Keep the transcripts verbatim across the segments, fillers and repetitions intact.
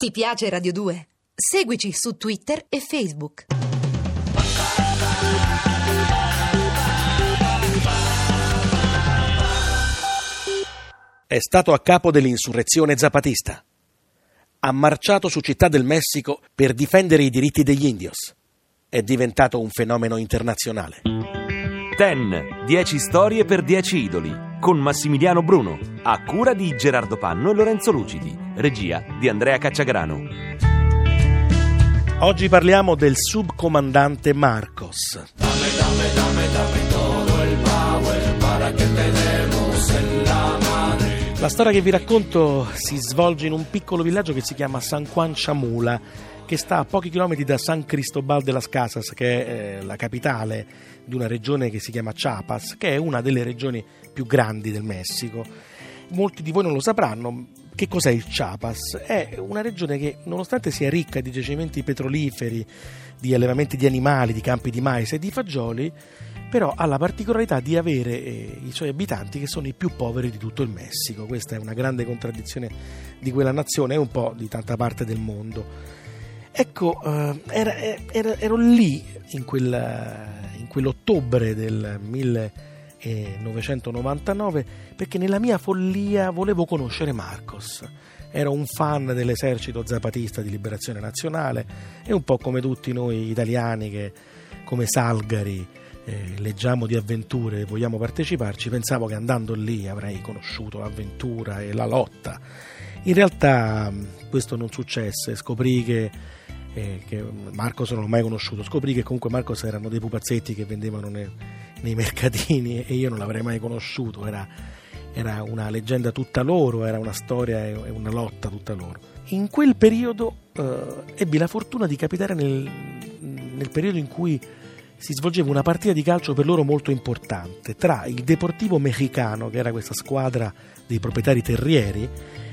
Ti piace Radio due? Seguici su Twitter e Facebook. È stato a capo dell'insurrezione zapatista. Ha marciato su Città del Messico per difendere i diritti degli indios. È diventato un fenomeno internazionale. Ten, dieci storie per dieci idoli. Con Massimiliano Bruno, a cura di Gerardo Panno e Lorenzo Lucidi, regia di Andrea Cacciagrano. Oggi parliamo del subcomandante Marcos. Dame, dame, dame, dame todo el power para que te demos en la madre. La storia che vi racconto si svolge in un piccolo villaggio che si chiama San Juan Chamula, che sta a pochi chilometri da San Cristóbal de las Casas, che è eh, la capitale di una regione che si chiama Chiapas, che è una delle regioni più grandi del Messico. Molti di voi non lo sapranno. Che cos'è il Chiapas? È una regione che, nonostante sia ricca di giacimenti petroliferi, di allevamenti di animali, di campi di mais e di fagioli, però ha la particolarità di avere eh, i suoi abitanti che sono i più poveri di tutto il Messico. Questa è una grande contraddizione di quella nazione e un po' di tanta parte del mondo. Ecco, era, era, ero lì in, quel, in quell'ottobre del millenovecentonovantanove perché nella mia follia volevo conoscere Marcos. Ero un fan dell'esercito zapatista di liberazione nazionale e un po' come tutti noi italiani che, come Salgari, eh, leggiamo di avventure e vogliamo parteciparci, pensavo che andando lì avrei conosciuto l'avventura e la lotta. In realtà questo non successe. Scoprì che Eh, che Marcos non l'ho mai conosciuto. Scoprì che comunque Marcos erano dei pupazzetti che vendevano nei, nei mercatini e io non l'avrei mai conosciuto. Era, era una leggenda tutta loro, era una storia e una lotta tutta loro. In quel periodo eh, ebbi la fortuna di capitare nel, nel periodo in cui si svolgeva una partita di calcio per loro molto importante tra il Deportivo Mexicano, che era questa squadra dei proprietari terrieri,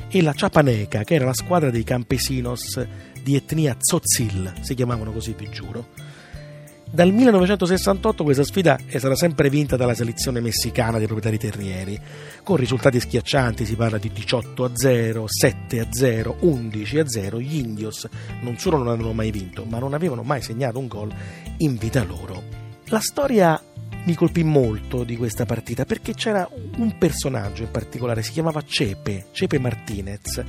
e la Chiapaneca, che era la squadra dei campesinos di etnia Tzotzil, si chiamavano così, vi giuro. Dal millenovecentosessantotto questa sfida è stata sempre vinta dalla selezione messicana dei proprietari terrieri, con risultati schiaccianti. Si parla di diciotto a zero, sette a zero, undici a zero. Gli indios non solo non avevano mai vinto, ma non avevano mai segnato un gol in vita loro. La storia mi colpì molto di questa partita perché c'era un personaggio in particolare, si chiamava Cepe, Cepe Martinez,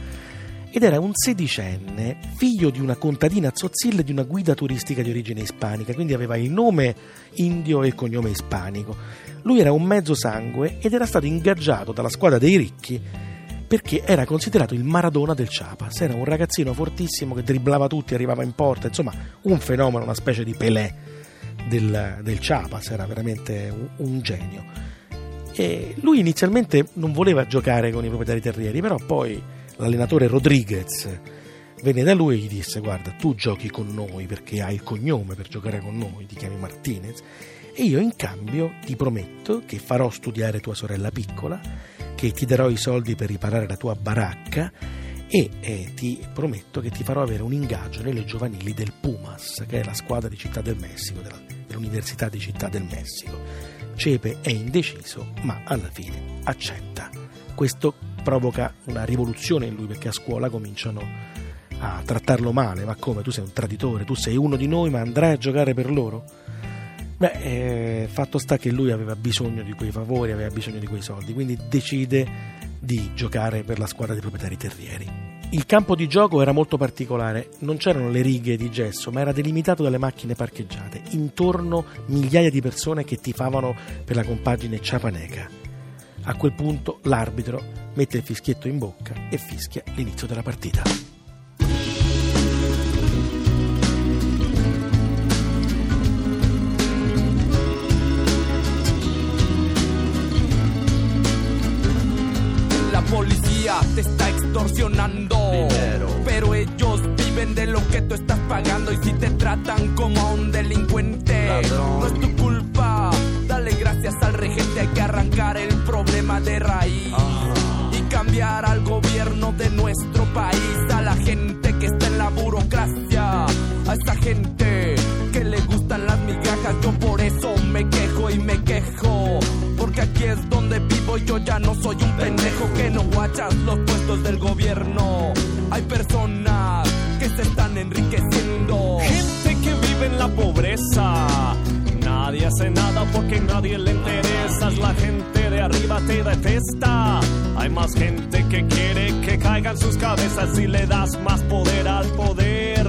ed era un sedicenne, figlio di una contadina Tzotzil e di una guida turistica di origine ispanica, quindi aveva il nome indio e il cognome ispanico. Lui era un mezzo sangue ed era stato ingaggiato dalla squadra dei ricchi perché era considerato il Maradona del Chiapas. Era un ragazzino fortissimo che dribblava tutti, arrivava in porta, insomma un fenomeno, una specie di Pelé del, del Chiapas. Era veramente un, un genio. E lui inizialmente non voleva giocare con i proprietari terrieri, però poi l'allenatore Rodriguez venne da lui e gli disse: guarda, tu giochi con noi perché hai il cognome per giocare con noi, ti chiami Martinez, e io in cambio ti prometto che farò studiare tua sorella piccola, che ti darò i soldi per riparare la tua baracca e eh, ti prometto che ti farò avere un ingaggio nelle giovanili del Pumas, che è la squadra di Città del Messico, della, dell'Università di Città del Messico. Cepe è indeciso, ma alla fine accetta. Questo provoca una rivoluzione in lui perché a scuola cominciano a trattarlo male. Ma come, tu sei un traditore, tu sei uno di noi, ma andrai a giocare per loro? Beh, eh, fatto sta che lui aveva bisogno di quei favori, aveva bisogno di quei soldi, quindi decide di giocare per la squadra dei proprietari terrieri. Il campo di gioco era molto particolare, non c'erano le righe di gesso, ma era delimitato dalle macchine parcheggiate, intorno migliaia di persone che tifavano per la compagine Chiapaneca. A quel punto l'arbitro mette il fischietto in bocca e fischia l'inizio della partita. La polizia te sta extorsionando, dinero, pero ellos viven de lo que tú estás pagando y si te tratan como a un delincuente, ladrón, no es tu culpa. Dale gracias al regente, hay que arrancar el problema de raíz uh-huh. y cambiar al gobierno de nuestro país, a la gente que está en la burocracia, a esa gente que le gustan las migajas. Yo por eso me quejo y me quejo, porque aquí es donde vivo y yo ya no soy un pendejo que no guachas los puestos del gobierno. Hay personas porque nadie le interesas. La gente de arriba te detesta. Hay más gente que quiere que caigan sus cabezas. Si le das más poder al poder,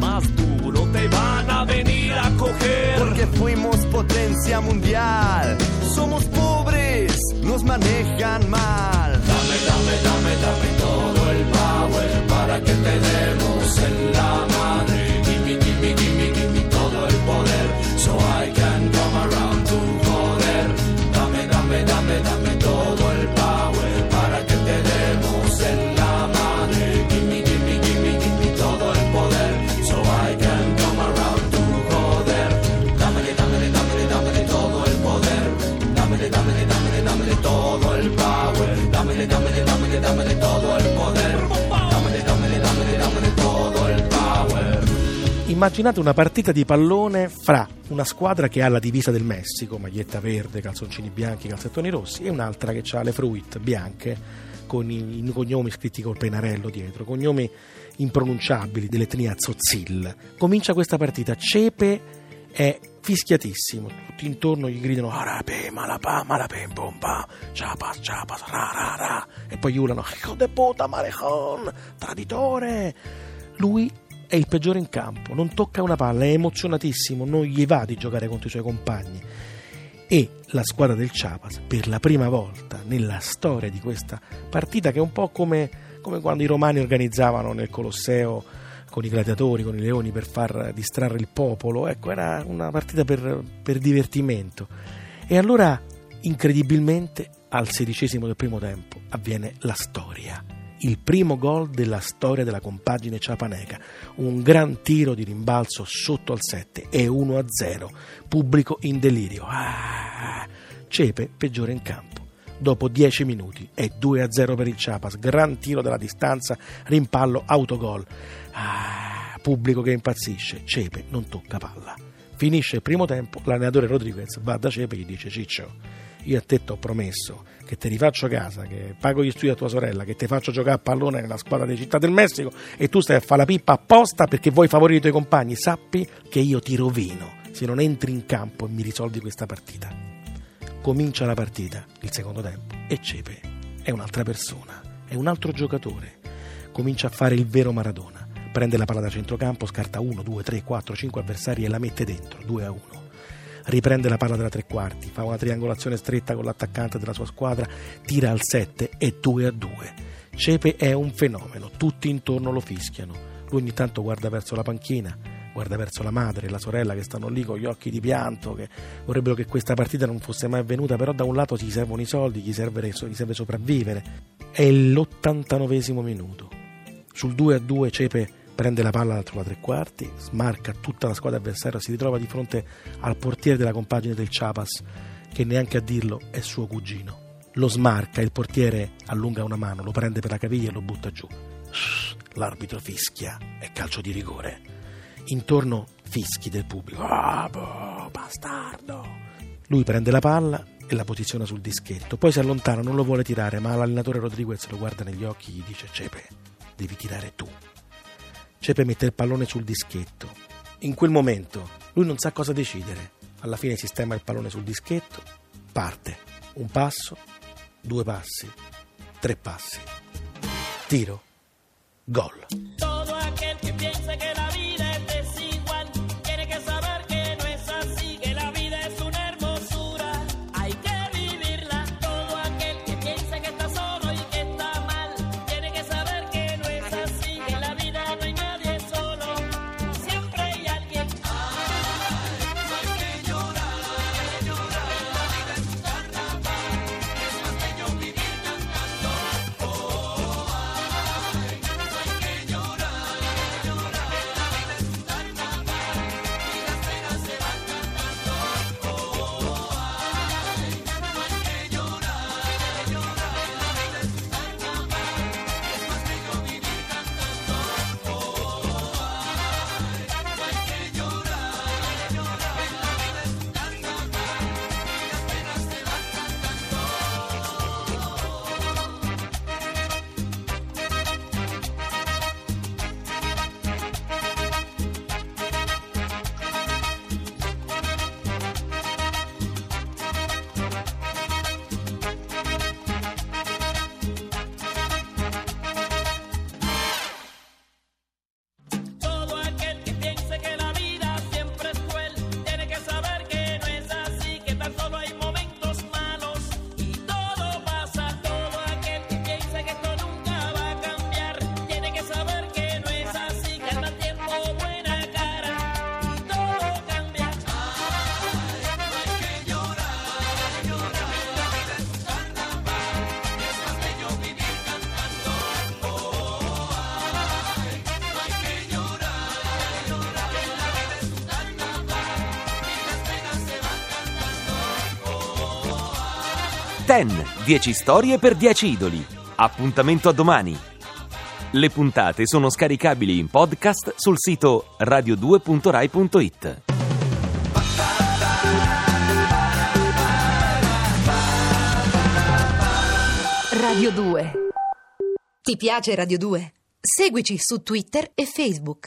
más duro te van a venir a coger. Porque fuimos potencia mundial, somos pobres, nos manejan mal. Dame, dame, dame, dame todo el power para que te demos en la madre. Give me, give me, give me, give me todo el poder so I can come around to poder. Dame, dame, dame, dame todo el power para que te demos en la madre. Give me, give me, give me, give me todo el poder so I can come around to poder. Dámele, dámele, dámele, dámele todo el poder. Dámele, dámele, dámele, dámele todo el power. Dámele, dámele, dámele, dámele todo el poder. Dámele, dámele, dámele, dámele todo el power. Immaginate una partita di pallone fra una squadra che ha la divisa del Messico, maglietta verde, calzoncini bianchi, calzettoni rossi, e un'altra che ha le fruit bianche con i, i cognomi scritti col pennarello dietro, cognomi impronunciabili dell'etnia Tzotzil. Comincia questa partita, Cepe è fischiatissimo, tutti intorno gli gridano "Arape, malapa, malapen, bomba, Chiapas, Chiapas, ra, ra, ra", e poi urlano "Hijo de puta, marejón, traditore". Lui è il peggiore in campo, non tocca una palla, è emozionatissimo, non gli va di giocare contro i suoi compagni. E la squadra del Chiapas, per la prima volta nella storia di questa partita, che è un po' come, come quando i romani organizzavano nel Colosseo con i gladiatori, con i leoni, per far distrarre il popolo, ecco, era una partita per, per divertimento. E allora, incredibilmente, al sedicesimo del primo tempo avviene la storia. Il primo gol della storia della compagine Chiapaneca, un gran tiro di rimbalzo sotto al sette e uno a zero, pubblico in delirio. Ah, Cepe peggiore in campo, dopo dieci minuti è due a zero per il Chiapas, gran tiro dalla distanza, rimpallo, autogol. Ah, pubblico che impazzisce, Cepe non tocca palla. Finisce il primo tempo, l'allenatore Rodriguez va da Cepe e gli dice: "Ciccio, io a te t'ho promesso che te rifaccio a casa, che pago gli studi a tua sorella, che ti faccio giocare a pallone nella squadra di Città del Messico, e tu stai a fare la pippa apposta perché vuoi favorire i tuoi compagni. Sappi che io ti rovino se non entri in campo e mi risolvi questa partita". Comincia la partita, il secondo tempo, e Cepe è un'altra persona, è un altro giocatore, comincia a fare il vero Maradona, prende la palla da centrocampo, scarta uno, due, tre, quattro, cinque avversari e la mette dentro, due a uno. Riprende la palla della tre quarti, fa una triangolazione stretta con l'attaccante della sua squadra, tira al sette e due a due. Cepe è un fenomeno, tutti intorno lo fischiano. Lui ogni tanto guarda verso la panchina, guarda verso la madre e la sorella che stanno lì con gli occhi di pianto, che vorrebbero che questa partita non fosse mai avvenuta, però da un lato gli servono i soldi, gli serve, gli serve sopravvivere. È l'ottantanovesimo minuto. Sul due a due Cepe prende la palla dalla tre quarti, smarca tutta la squadra avversaria, si ritrova di fronte al portiere della compagine del Chiapas, che neanche a dirlo è suo cugino. Lo smarca, il portiere allunga una mano, lo prende per la caviglia e lo butta giù. L'arbitro fischia, è calcio di rigore. Intorno fischi del pubblico. Ah, boh, bastardo! Lui prende la palla e la posiziona sul dischetto, poi si allontana, non lo vuole tirare, ma l'allenatore Rodriguez lo guarda negli occhi e gli dice: "Cepe, devi tirare tu". Cepe mette il pallone sul dischetto. In quel momento lui non sa cosa decidere. Alla fine sistema il pallone sul dischetto, parte. Un passo, due passi, tre passi. Tiro. Gol. Ten, dieci storie per dieci idoli. Appuntamento a domani. Le puntate sono scaricabili in podcast sul sito radio due punto rai punto it. Radio due. Ti piace Radio due? Seguici su Twitter e Facebook.